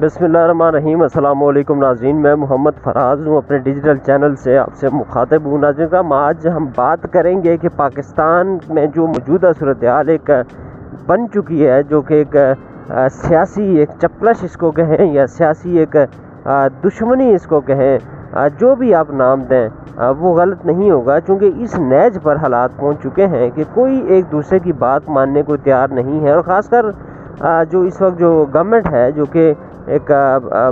بسم اللہ الرحمن الرحیم۔ السلام علیکم ناظرین، میں محمد فراز ہوں، اپنے ڈیجیٹل چینل سے آپ سے مخاطب ہوں۔ ناظرین کرام، آج ہم بات کریں گے کہ پاکستان میں جو موجودہ صورتحال ایک بن چکی ہے، جو کہ ایک سیاسی ایک چپلش اس کو کہیں یا سیاسی ایک دشمنی اس کو کہیں، جو بھی آپ نام دیں وہ غلط نہیں ہوگا، چونکہ اس نیج پر حالات پہنچ چکے ہیں کہ کوئی ایک دوسرے کی بات ماننے کو تیار نہیں ہے، اور خاص کر جو اس وقت جو گورنمنٹ ہے، جو کہ ایک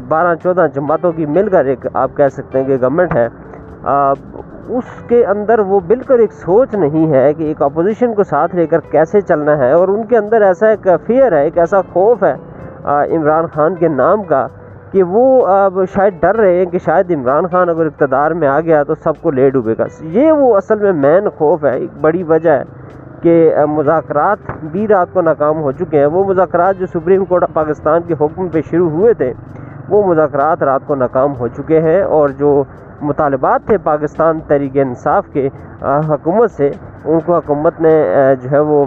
12-14 جماعتوں کی مل کر ایک آپ کہہ سکتے ہیں کہ گورنمنٹ ہے، اس کے اندر وہ بالکل ایک سوچ نہیں ہے کہ ایک اپوزیشن کو ساتھ لے کر کیسے چلنا ہے، اور ان کے اندر ایسا ایک فیئر ہے، ایک ایسا خوف ہے عمران خان کے نام کا کہ وہ شاید ڈر رہے ہیں کہ شاید عمران خان اگر اقتدار میں آ گیا تو سب کو لے ڈوبے گا۔ یہ وہ اصل میں مین خوف ہے، ایک بڑی وجہ ہے کہ مذاکرات بھی رات کو ناکام ہو چکے ہیں۔ وہ مذاکرات جو سپریم کورٹ پاکستان کے حکم پہ شروع ہوئے تھے، وہ مذاکرات رات کو ناکام ہو چکے ہیں، اور جو مطالبات تھے پاکستان تحریک انصاف کے حکومت سے، ان کو حکومت نے جو ہے وہ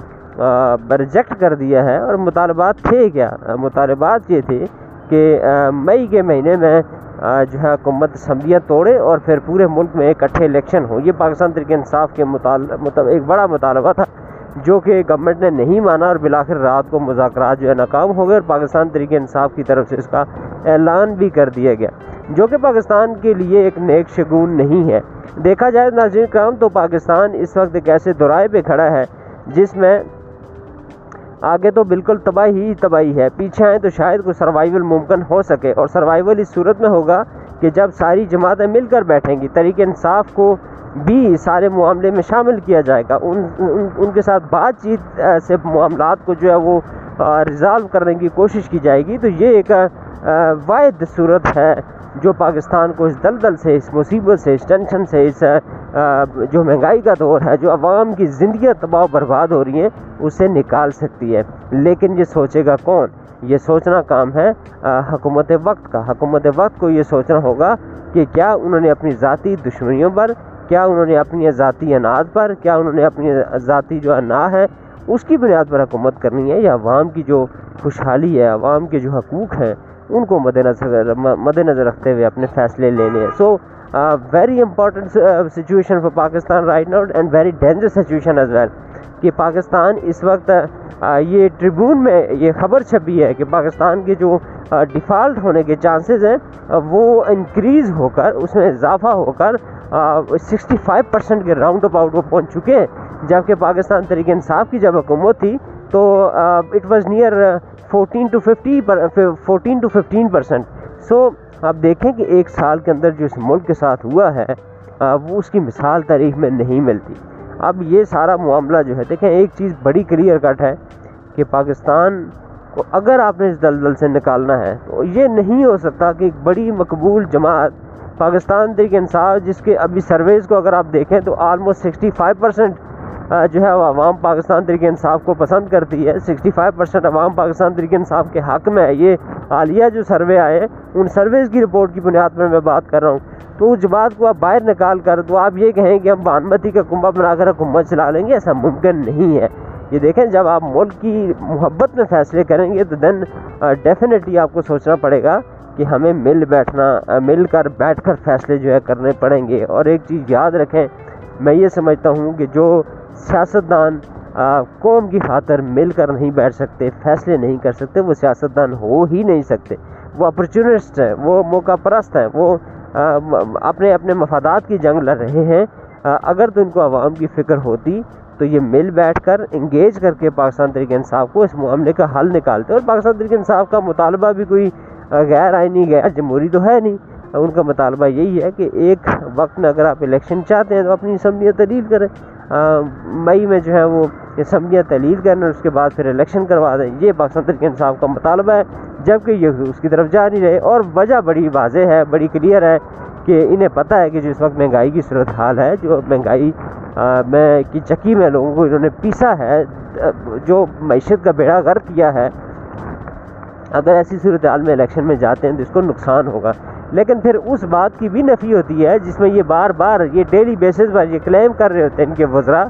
ریجیکٹ کر دیا ہے۔ اور مطالبات تھے کیا؟ مطالبات یہ تھے کہ مئی کے مہینے میں جو ہے حکومت اسمبلیاں توڑے اور پھر پورے ملک میں اکٹھے الیکشن ہو۔ یہ پاکستان تحریک انصاف کے ایک بڑا مطالبہ تھا، جو کہ گورنمنٹ نے نہیں مانا، اور بالآخر رات کو مذاکرات جو ہے ناکام ہو گئے، اور پاکستان تحریک انصاف کی طرف سے اس کا اعلان بھی کر دیا گیا، جو کہ پاکستان کے لیے ایک نیک شگون نہیں ہے۔ دیکھا جائے ناظرین کرام تو پاکستان اس وقت ایک ایسے دورائے پہ کھڑا ہے جس میں آگے تو بالکل تباہی تباہی ہے، پیچھے آئیں تو شاید کوئی سروائیول ممکن ہو سکے، اور سروائیول اس صورت میں ہوگا کہ جب ساری جماعتیں مل کر بیٹھیں گی، تحریک انصاف کو بھی سارے معاملے میں شامل کیا جائے گا، ان کے ساتھ بات چیت سے معاملات کو جو ہے وہ ریزالو کرنے کی کوشش کی جائے گی۔ تو یہ ایک واحد صورت ہے جو پاکستان کو اس دلدل سے، اس مصیبت سے، اس ٹینشن سے، اس جو مہنگائی کا دور ہے، جو عوام کی زندگیاں تباہ و برباد ہو رہی ہیں، اسے نکال سکتی ہے۔ لیکن یہ سوچے گا کون؟ یہ سوچنا کام ہے حکومت وقت کا۔ حکومت وقت کو یہ سوچنا ہوگا کہ کیا انہوں نے اپنی ذاتی دشمنیوں پر، کیا انہوں نے اپنی ذاتی اناج پر، کیا انہوں نے اپنی ذاتی جو انا ہے اس کی بنیاد پر حکومت کرنی ہے، یا عوام کی جو خوشحالی ہے، عوام کے جو حقوق ہیں، ان کو مد نظر رکھتے ہوئے اپنے فیصلے لینے ہیں۔ So very important situation for Pakistan right now, and very dangerous situation as well, کہ پاکستان اس وقت یہ ٹریبیون میں یہ خبر چھپی ہے کہ پاکستان کے جو ڈیفالٹ ہونے کے چانسز ہیں وہ انکریز ہو کر، اس میں اضافہ ہو کر 65% کے راؤنڈ اباؤٹ وہ پہنچ چکے ہیں، جبکہ پاکستان تحریک انصاف کی جب حکومت تھی تو اٹ واز نیئر 14 to 15%۔ سو آپ دیکھیں کہ ایک سال کے اندر جو اس ملک کے ساتھ ہوا ہے وہ اس کی مثال تاریخ میں نہیں ملتی۔ اب یہ سارا معاملہ جو ہے، دیکھیں ایک چیز بڑی کلیئر کٹ ہے کہ پاکستان کو اگر آپ نے اس دلدل سے نکالنا ہے تو یہ نہیں ہو سکتا کہ ایک بڑی مقبول جماعت پاکستان تحریک انصاف، جس کے ابھی سرویز کو اگر آپ دیکھیں تو آلموسٹ 65% جو ہے وہ عوام پاکستان تحریک انصاف کو پسند کرتی ہے، 65% عوام پاکستان تحریک انصاف کے حق میں ہے۔ یہ حالیہ جو سروے آئے ہیں، ان سرویز کی رپورٹ کی بنیاد پر میں بات کر رہا ہوں، تو اس جماعت کو آپ باہر نکال کر تو آپ یہ کہیں کہ ہم بانمتی کا کنبہ بنا کر حکومت چلا لیں گے، ایسا ممکن نہیں ہے۔ یہ دیکھیں جب آپ ملک کی محبت میں فیصلے کریں گے تو دین ڈیفینیٹلی آپ کو سوچنا پڑے گا کہ ہمیں مل کر بیٹھ کر فیصلے جو ہے کرنے پڑیں گے۔ اور ایک چیز یاد رکھیں، میں یہ سمجھتا ہوں کہ جو سیاستدان قوم کی خاطر مل کر نہیں بیٹھ سکتے، فیصلے نہیں کر سکتے، وہ سیاستدان ہو ہی نہیں سکتے۔ وہ اپرچونسٹ ہیں، وہ موقع پرست ہیں، وہ اپنے اپنے مفادات کی جنگ لڑ رہے ہیں۔ اگر تو ان کو عوام کی فکر ہوتی تو یہ مل بیٹھ کر انگیج کر کے پاکستان تحریک انصاف کو اس معاملے کا حل نکالتے، اور پاکستان تحریک انصاف کا مطالبہ بھی کوئی غیر آئینی، غیر جمہوری تو ہے نہیں۔ ان کا مطالبہ یہی ہے کہ ایک وقت میں اگر آپ الیکشن چاہتے ہیں تو اپنی اسمبلیاں تحلیل کریں، مئی میں جو ہے وہ اسمبلیاں تحلیل کریں، اس کے بعد پھر الیکشن کروا دیں۔ یہ پاکستان تحریک انصاف کا مطالبہ ہے، جبکہ یہ اس کی طرف جا نہیں رہے، اور وجہ بڑی واضح ہے، بڑی کلیئر ہے کہ انہیں پتہ ہے کہ جو اس وقت مہنگائی کی صورتحال ہے، جو مہنگائی میں کی چکی میں لوگوں کو انہوں نے پیسا ہے، جو معیشت کا بیڑا غرق کیا ہے، اگر ایسی صورتحال میں الیکشن میں جاتے ہیں تو اس کو نقصان ہوگا۔ لیکن پھر اس بات کی بھی نفی ہوتی ہے جس میں یہ بار بار یہ ڈیلی بیسز پر یہ کلیم کر رہے ہوتے ہیں ان کے وزراء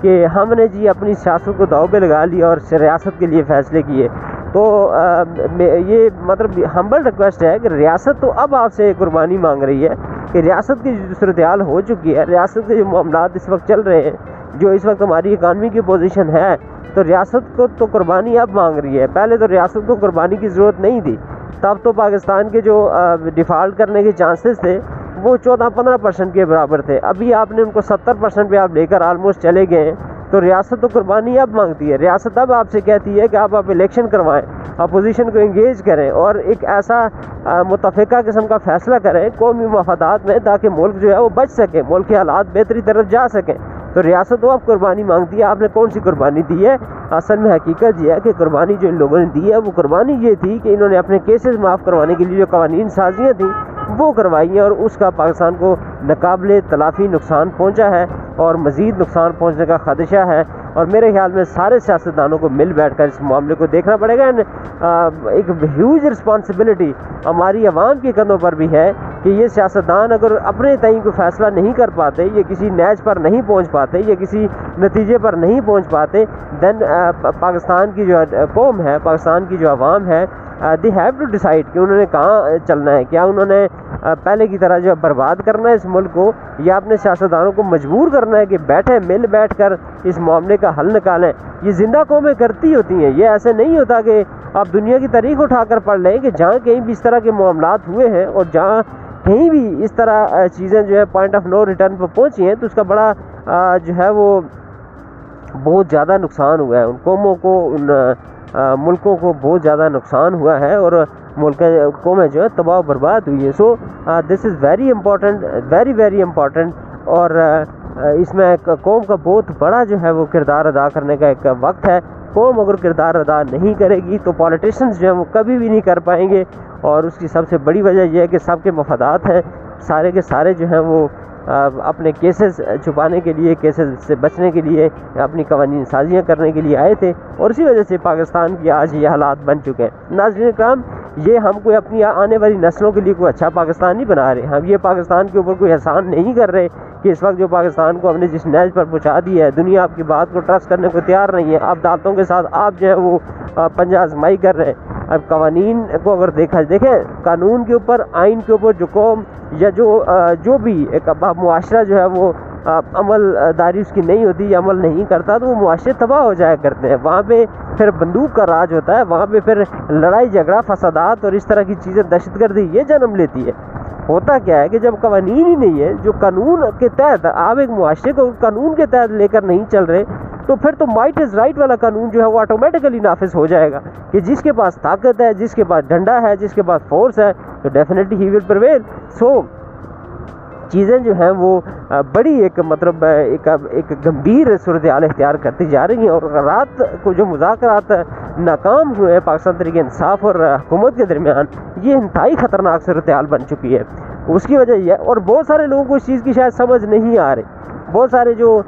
کہ ہم نے جی اپنی سیاست کو داؤ پہ لگا لیا اور ریاست کے لیے فیصلے کیے۔ تو یہ مطلب ہمبل ریکویسٹ ہے کہ ریاست تو اب آپ سے قربانی مانگ رہی ہے کہ ریاست کی جو صورتحال ہو چکی ہے، ریاست کے جو معاملات اس وقت چل رہے ہیں، جو اس وقت ہماری اکانومی کی پوزیشن ہے، تو ریاست کو تو قربانی اب مانگ رہی ہے۔ پہلے تو ریاست کو قربانی کی ضرورت نہیں تھی، تب تو پاکستان کے جو ڈیفالٹ کرنے کے چانسز تھے وہ 14-15% کے برابر تھے، ابھی آپ نے ان کو 70% پہ آپ لے کر آلموسٹ چلے گئے ہیں۔ تو ریاست تو قربانی اب مانگتی ہے، ریاست اب آپ سے کہتی ہے کہ آپ الیکشن کروائیں، اپوزیشن کو انگیج کریں اور ایک ایسا متفقہ قسم کا فیصلہ کریں قومی مفادات میں، تاکہ ملک جو ہے وہ بچ سکے، ملک کے حالات بہتری طرف جا سکیں۔ تو ریاست وہ اب قربانی مانگتی ہے۔ آپ نے کون سی قربانی دی ہے؟ اصل میں حقیقت یہ ہے کہ قربانی جو ان لوگوں نے دی ہے وہ قربانی یہ تھی کہ انہوں نے اپنے کیسز معاف کروانے کے لیے جو قوانین سازیاں تھیں وہ کروائی ہیں، اور اس کا پاکستان کو ناقابل تلافی نقصان پہنچا ہے اور مزید نقصان پہنچنے کا خدشہ ہے۔ اور میرے خیال میں سارے سیاستدانوں کو مل بیٹھ کر اس معاملے کو دیکھنا پڑے گا، ایک ہیوج رسپانسبلٹی ہماری عوام کے کندھوں پر بھی ہے کہ یہ سیاستدان اگر اپنے تعین کو فیصلہ نہیں کر پاتے، یہ کسی نیج پر نہیں پہنچ پاتے، یہ کسی نتیجے پر نہیں پہنچ پاتے، دین پاکستان کی جو قوم ہے، پاکستان کی جو عوام ہے، دے ہیو ٹو ڈیسائڈ کہ انہوں نے کہاں چلنا ہے۔ کیا انہوں نے پہلے کی طرح جو برباد کرنا ہے اس ملک کو، یا اپنے سیاستدانوں کو مجبور کرنا ہے کہ بیٹھے مل بیٹھ کر اس معاملے کا حل نکالیں؟ یہ زندہ قومیں کرتی ہوتی ہیں، یہ ایسے نہیں ہوتا کہ آپ دنیا کی تاریخ اٹھا کر پڑھ لیں کہ جہاں کہیں بھی اس طرح کے معاملات ہوئے ہیں اور جہاں کہیں بھی اس طرح چیزیں جو ہے پوائنٹ آف نو ریٹرن پر پہنچی ہیں، تو اس کا بڑا جو ہے وہ بہت زیادہ نقصان ہوا ہے، ان قوموں کو، ان ملکوں کو بہت زیادہ نقصان ہوا ہے اور ملک قومیں جو ہے تباہ و برباد ہوئی ہیں۔ So this is very important, very very important, اور اس میں قوم کا بہت بڑا جو ہے وہ کردار ادا کرنے کا ایک وقت ہے۔ قوم اگر کردار ادا نہیں کرے گی تو پولیٹیشنز جو ہیں وہ کبھی بھی نہیں کر پائیں گے، اور اس کی سب سے بڑی وجہ یہ ہے کہ سب کے مفادات ہیں، سارے کے سارے جو ہیں وہ اپنے کیسز چھپانے کے لیے، کیسز سے بچنے کے لیے، اپنی قوانین سازیاں کرنے کے لیے آئے تھے، اور اسی وجہ سے پاکستان کی آج یہ حالات بن چکے ہیں۔ ناظرین اکرام، یہ ہم کوئی اپنی آنے والی نسلوں کے لیے کوئی اچھا پاکستان نہیں بنا رہے، ہم یہ پاکستان کے اوپر کوئی احسان نہیں کر رہے کہ اس وقت جو پاکستان کو ہم نے جس نیج پر پہنچا دی ہے، دنیا آپ کی بات کو ٹرسٹ کرنے کو تیار نہیں ہے، آپ عدالتوں کے ساتھ آپ جو ہے وہ پنجہ آزمائی کر رہے ہیں۔ اب قوانین کو اگر دیکھیں، قانون کے اوپر، آئین کے اوپر جو قوم یا جو بھی ایک معاشرہ جو ہے وہ عمل داری اس کی نہیں ہوتی یا عمل نہیں کرتا، تو وہ معاشرے تباہ ہو جایا کرتے ہیں، وہاں پہ پھر بندوق کا راج ہوتا ہے، وہاں پہ پھر لڑائی جھگڑا، فسادات اور اس طرح کی چیزیں، دہشت گردی یہ جنم لیتی ہے۔ ہوتا کیا ہے کہ جب قوانین ہی نہیں ہے، جو قانون کے تحت آپ ایک معاشرے کو قانون کے تحت لے کر نہیں چل رہے، تو پھر تو مائٹ از رائٹ والا قانون جو ہے وہ آٹومیٹکلی نافذ ہو جائے گا کہ جس کے پاس طاقت ہے، جس کے پاس ڈنڈا ہے، جس کے پاس فورس ہے، تو ڈیفینیٹلی ہی ول پرویل۔ سو چیزیں جو ہیں وہ بڑی ایک مطلب ایک گمبھیر صورتحال اختیار کرتی جا رہی ہیں، اور رات کو جو مذاکرات ناکام ہوئے ہیں پاکستان تحریک انصاف اور حکومت کے درمیان، یہ انتہائی خطرناک صورتحال بن چکی ہے۔ اس کی وجہ یہ ہے، اور بہت سارے لوگوں کو اس چیز کی شاید سمجھ نہیں آ رہی، بہت سارے جو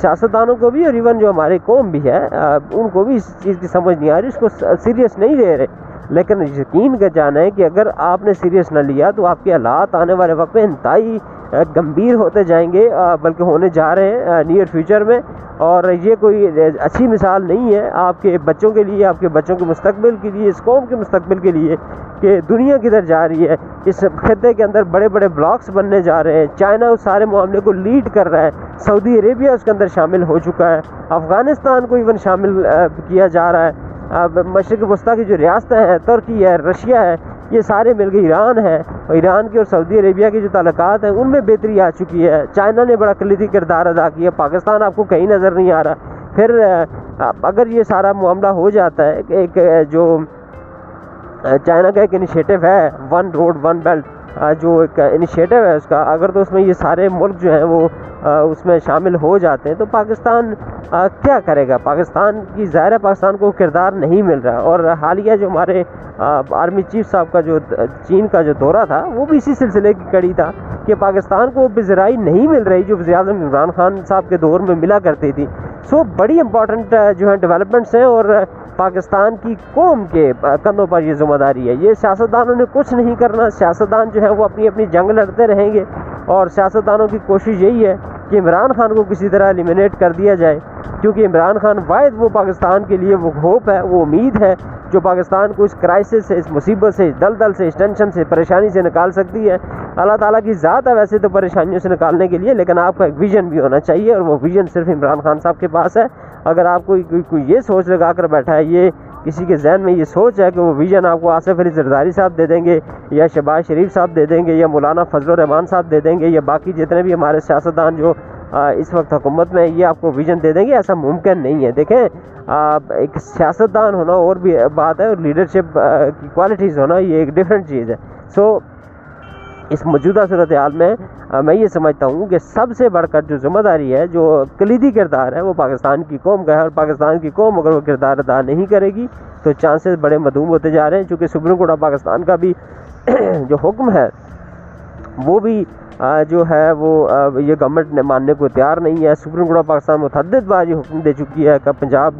سیاستدانوں کو بھی اور ایون جو ہمارے قوم بھی ہے ان کو بھی اس چیز کی سمجھ نہیں آ رہی، اس کو سیریس نہیں لے رہے، لیکن یقین کا جانا ہے کہ اگر آپ نے سیریس نہ لیا تو آپ کے حالات آنے والے وقت میں انتہائی گمبھیر ہوتے جائیں گے، بلکہ ہونے جا رہے ہیں نیئر فیوچر میں، اور یہ کوئی اچھی مثال نہیں ہے آپ کے بچوں کے لیے، آپ کے بچوں کے مستقبل کے لیے، اس قوم کے مستقبل کے لیے کہ دنیا کدھر جا رہی ہے۔ اس خطے کے اندر بڑے بڑے بلاکس بننے جا رہے ہیں، چائنا اس سارے معاملے کو لیڈ کر رہا ہے، سعودی عربیہ اس کے اندر شامل ہو چکا ہے، افغانستان کو ایون شامل کیا جا رہا ہے، اب مشرق وسطی کی جو ریاستیں ہیں، ترکی ہے، رشیا ہے، یہ سارے مل کے ایران ہے، اور ایران کے اور سعودی عربیہ کے جو تعلقات ہیں ان میں بہتری آ چکی ہے، چائنا نے بڑا کلیدی کردار ادا کیا، پاکستان آپ کو کہیں نظر نہیں آ رہا۔ پھر اگر یہ سارا معاملہ ہو جاتا ہے کہ ایک جو چائنا کا ایک انیشیٹو ہے ون روڈ ون بیلٹ جو ایک انیشیٹو ہے اس کا، اگر تو اس میں یہ سارے ملک جو ہیں وہ اس میں شامل ہو جاتے ہیں تو پاکستان کیا کرے گا؟ پاکستان کی ظاہر ہے پاکستان کو کردار نہیں مل رہا، اور حالیہ جو ہمارے آرمی چیف صاحب کا جو چین کا جو دورہ تھا وہ بھی اسی سلسلے کی کڑی تھا کہ پاکستان کو بذرائع نہیں مل رہی جو وزیر اعظم عمران خان صاحب کے دور میں ملا کرتی تھی۔ سو بڑی امپورٹنٹ جو ہیں ڈیولپمنٹس ہیں، اور پاکستان کی قوم کے کندھوں پر یہ ذمہ داری ہے۔ یہ سیاستدانوں نے کچھ نہیں کرنا، سیاستدان جو ہے وہ اپنی جنگ لڑتے رہیں گے، اور سیاستدانوں کی کوشش یہی ہے کہ عمران خان کو کسی طرح ایلیمینیٹ کر دیا جائے، کیونکہ عمران خان واحد وہ پاکستان کے لیے وہ ہوپ ہے، وہ امید ہے جو پاکستان کو اس کرائسس سے، اس مصیبت سے، اس دلدل سے، اس ٹینشن سے، پریشانی سے نکال سکتی ہے۔ اللہ تعالیٰ کی ذات ہے ویسے تو پریشانیوں سے نکالنے کے لیے، لیکن آپ کا ایک ویژن بھی ہونا چاہیے، اور وہ ویژن صرف عمران خان صاحب کے پاس ہے۔ اگر آپ کوئی یہ سوچ لگا کر بیٹھا ہے، یہ کسی کے ذہن میں یہ سوچ ہے کہ وہ ویژن آپ کو آصف علی زرداری صاحب دے دیں گے، یا شہباز شریف صاحب دے دیں گے، یا مولانا فضل الرحمن صاحب دے دیں گے، یا باقی جتنے بھی ہمارے سیاستدان جو اس وقت حکومت میں، یہ آپ کو ویژن دے دیں گے، ایسا ممکن نہیں ہے۔ دیکھیں، ایک سیاستدان ہونا اور بھی بات ہے، اور لیڈرشپ کی کوالٹیز ہونا یہ ایک ڈیفرنٹ چیز ہے۔ سو اس موجودہ صورتحال میں میں یہ سمجھتا ہوں کہ سب سے بڑھ کر جو ذمہ داری ہے، جو کلیدی کردار ہے، وہ پاکستان کی قوم کا ہے، اور پاکستان کی قوم اگر وہ کردار ادا نہیں کرے گی تو چانسز بڑے مدھوم ہوتے جا رہے ہیں، چونکہ سپریم کورٹ پاکستان کا بھی جو حکم ہے وہ بھی جو ہے وہ یہ گورنمنٹ نے ماننے کو تیار نہیں ہے۔ سپریم کورٹ پاکستان متعدد بار یہ حکم دے چکی ہے کہ پنجاب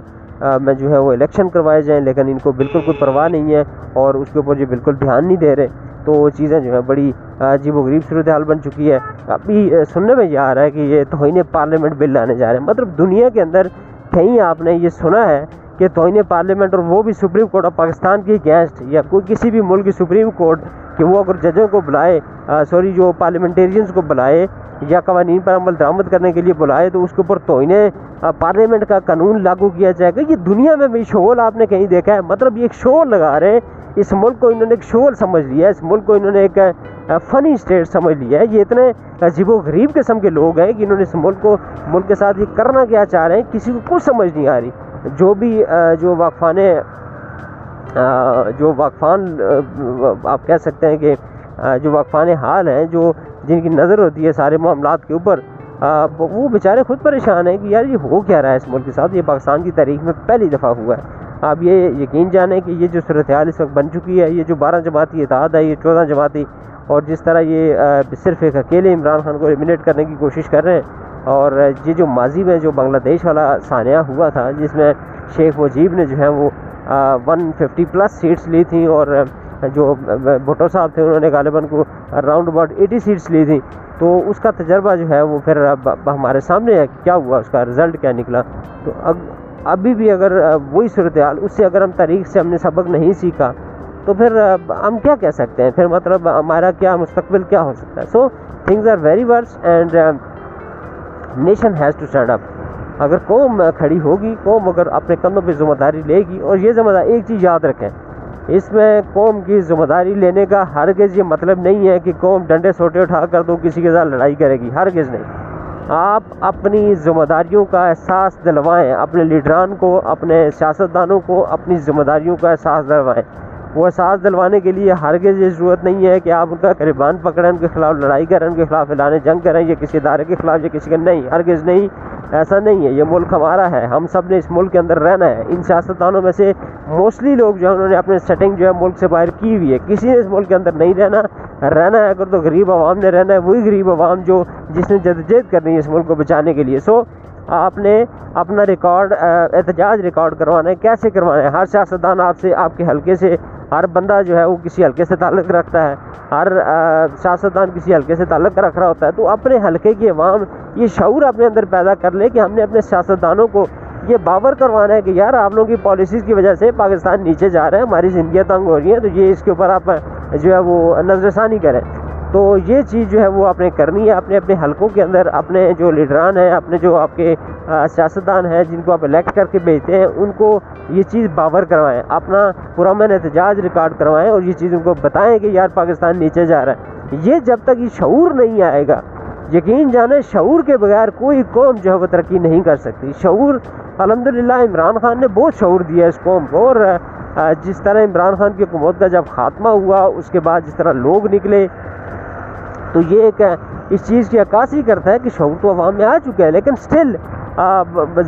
میں جو ہے وہ الیکشن کروائے جائیں، لیکن ان کو بالکل کوئی پرواہ نہیں ہے اور اس کے اوپر یہ بالکل دھیان نہیں دے رہے۔ تو وہ چیزیں جو ہیں بڑی عجیب و غریب صورتحال بن چکی ہے۔ ابھی سننے میں یہ آ رہا ہے کہ یہ توہین پارلیمنٹ بل لانے جا رہے ہیں، مطلب دنیا کے اندر کہیں آپ نے یہ سنا ہے کہ توہین پارلیمنٹ، اور وہ بھی سپریم کورٹ آف پاکستان کے اگینسٹ، یا کوئی کسی بھی ملک کی سپریم کورٹ کہ وہ اگر ججوں کو بلائے، جو پارلیمنٹیرینز کو بلائے یا قوانین پر عمل درآمد کرنے کے لیے بلائے تو اس کے اوپر توہین پارلیمنٹ کا قانون لاگو کیا جائے گا۔ یہ دنیا میں بھی شعور آپ نے کہیں دیکھا ہے؟ مطلب یہ ایک شعور لگا رہے ہیں، اس ملک کو انہوں نے ایک شعور سمجھ لیا ہے، اس ملک کو انہوں نے ایک فنی اسٹیٹ سمجھ لیا ہے۔ یہ اتنے عجیب و غریب قسم کے لوگ ہیں کہ انہوں نے اس ملک کو، ملک کے ساتھ یہ کرنا کیا چاہ رہے ہیں، کسی کو کچھ سمجھ نہیں آ رہی۔ جو واقفانے، جو واقفان آپ کہہ سکتے ہیں کہ جو واقفان حال ہیں، جو جن کی نظر ہوتی ہے سارے معاملات کے اوپر، وہ بیچارے خود پریشان ہیں کہ یار یہ ہو کیا رہا ہے اس ملک کے ساتھ۔ یہ پاکستان کی تاریخ میں پہلی دفعہ ہوا ہے۔ آپ یہ یقین جانیں کہ یہ جو صورتحال اس وقت بن چکی ہے، یہ جو 12 جماعتی اتحاد ہے، یہ 14 جماعتی، اور جس طرح یہ صرف ایک اکیلے عمران خان کو ایلیمنیٹ کرنے کی کوشش کر رہے ہیں، اور یہ جو ماضی میں جو بنگلہ دیش والا سانحہ ہوا تھا جس میں شیخ مجیب نے جو ہے وہ 150+ سیٹس لی تھیں، اور جو بھٹو صاحب تھے انہوں نے غالباً کو راؤنڈ اباؤٹ 80 سیٹس لی تھیں، تو اس کا تجربہ جو ہے وہ پھر ہمارے سامنے ہے، کیا ہوا اس کا رزلٹ کیا نکلا۔ تو ابھی بھی اگر وہی صورتحال، اس سے اگر ہم تاریخ سے ہم نے سبق نہیں سیکھا تو پھر ہم کیا کہہ سکتے ہیں، پھر مطلب ہمارا کیا مستقبل کیا ہو سکتا ہے۔ So things are very worse and nation has to stand up. اگر قوم کھڑی ہوگی، قوم اگر اپنے کندھوں پہ ذمہ داری لے گی، اور یہ ذمہ داری ایک چیز یاد رکھیں، اس میں قوم کی ذمہ داری لینے کا ہرگز یہ مطلب نہیں ہے کہ قوم ڈنڈے سوٹے اٹھا کر تو کسی کے ساتھ لڑائی کرے گی، ہرگز نہیں۔ آپ اپنی ذمہ داریوں کا احساس دلوائیں، اپنے لیڈران کو، اپنے سیاستدانوں کو اپنی ذمہ داریوں کا احساس دلوائیں۔ وہ احساس دلوانے کے لیے ہرگز یہ ضرورت نہیں ہے کہ آپ ان کا گریبان پکڑیں، ان کے خلاف لڑائی کریں، ان کے خلاف اعلان جنگ کریں، یا کسی ادارے کے خلاف، یا کسی کا، نہیں، ہرگز نہیں، ایسا نہیں ہے۔ یہ ملک ہمارا ہے، ہم سب نے اس ملک کے اندر رہنا ہے۔ ان سیاستدانوں میں سے موسٹلی لوگ جو ہے انہوں نے اپنے سیٹنگ جو ہے ملک سے باہر کی ہوئی ہے، کسی نے اس ملک کے اندر نہیں رہنا ہے۔ اگر تو غریب عوام نے رہنا ہے، وہی غریب عوام جو جس نے جدوجہد کرنی ہے اس ملک کو بچانے کے لیے۔ سو آپ نے اپنا ریکارڈ، احتجاج ریکارڈ کروانا ہے، کیسے کروانا ہے؟ ہر سیاستدان آپ سے، آپ کے حلقے سے، ہر بندہ جو ہے وہ کسی حلقے سے تعلق رکھتا ہے، ہر سیاستدان کسی حلقے سے تعلق رکھ رہا ہوتا ہے۔ تو اپنے حلقے کی عوام یہ شعور اپنے اندر پیدا کر لے کہ ہم نے اپنے سیاستدانوں کو یہ باور کروانا ہے کہ یار آپ لوگوں کی پالیسیز کی وجہ سے پاکستان نیچے جا رہا ہے، ہماری زندگیاں تنگ ہو رہی ہیں، تو یہ اس کے اوپر آپ جو ہے وہ نظر ثانی کریں۔ تو یہ چیز جو ہے وہ آپ نے کرنی ہے، اپنے حلقوں کے اندر، اپنے جو لیڈران ہیں، اپنے جو آپ کے سیاستدان ہیں جن کو آپ الیکٹ کر کے بھیجتے ہیں، ان کو یہ چیز باور کروائیں، اپنا پرامن احتجاج ریکارڈ کروائیں، اور یہ چیز ان کو بتائیں کہ یار پاکستان نیچے جا رہا ہے۔ یہ جب تک یہ شعور نہیں آئے گا، یقین جانیں شعور کے بغیر کوئی قوم جو ہے وہ ترقی نہیں کر سکتی۔ شعور، الحمدللہ عمران خان نے بہت شعور دیا اس قوم کو، اور جس طرح عمران خان کی حکومت کا جب خاتمہ ہوا، اس کے بعد جس طرح لوگ نکلے، تو یہ ایک اس چیز کی عکاسی کرتا ہے کہ شعور تو عوام میں آ چکا ہے، لیکن سٹل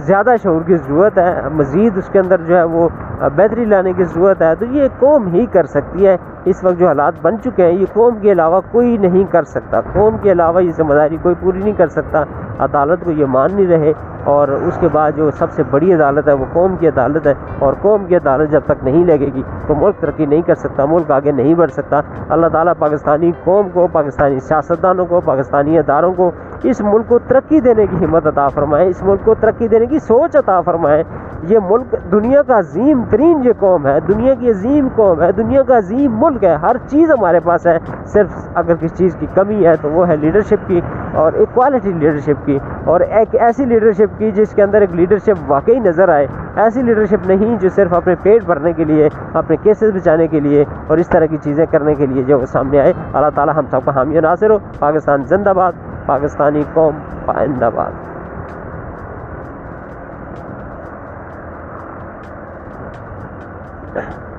زیادہ شعور کی ضرورت ہے، مزید اس کے اندر جو ہے وہ بہتری لانے کی ضرورت ہے۔ تو یہ قوم ہی کر سکتی ہے۔ اس وقت جو حالات بن چکے ہیں، یہ قوم کے علاوہ کوئی نہیں کر سکتا، قوم کے علاوہ یہ ذمہ داری کوئی پوری نہیں کر سکتا۔ عدالت کو یہ مان نہیں رہے، اور اس کے بعد جو سب سے بڑی عدالت ہے وہ قوم کی عدالت ہے، اور قوم کی عدالت جب تک نہیں لگے گی تو ملک ترقی نہیں کر سکتا، ملک آگے نہیں بڑھ سکتا۔ اللہ تعالیٰ پاکستانی قوم کو، پاکستانی سیاستدانوں کو، پاکستانی اداروں کو، اس ملک کو ترقی دینے کی ہمت عطا فرمائے، اس ملک کو ترقی دینے کی سوچ عطا فرمائے. یہ ملک دنیا کا عظیم ترین یہ قوم ہے، دنیا کی عظیم قوم ہے، دنیا کا عظیم ملک ہے، ہر چیز ہمارے پاس ہے. صرف اگر کسی چیز کی کمی ہے تو وہ ہے لیڈرشپ کی، اور ایک کوالٹی لیڈرشپ کی، اور ایک ایسی لیڈرشپ کی جس کے اندر ایک لیڈرشپ واقعی نظر آئے. ایسی لیڈرشپ نہیں جو صرف اپنے پیٹ بھرنے کے لیے، اپنے کیسز بچانے کے لیے اور اس طرح کی چیزیں کرنے کے لیے جو سامنے آئے. اللہ تعالی ہم سب کا حامی و ناصر ہو. پاکستان زندہ باد، پاکستانی قوم پائندہ باد.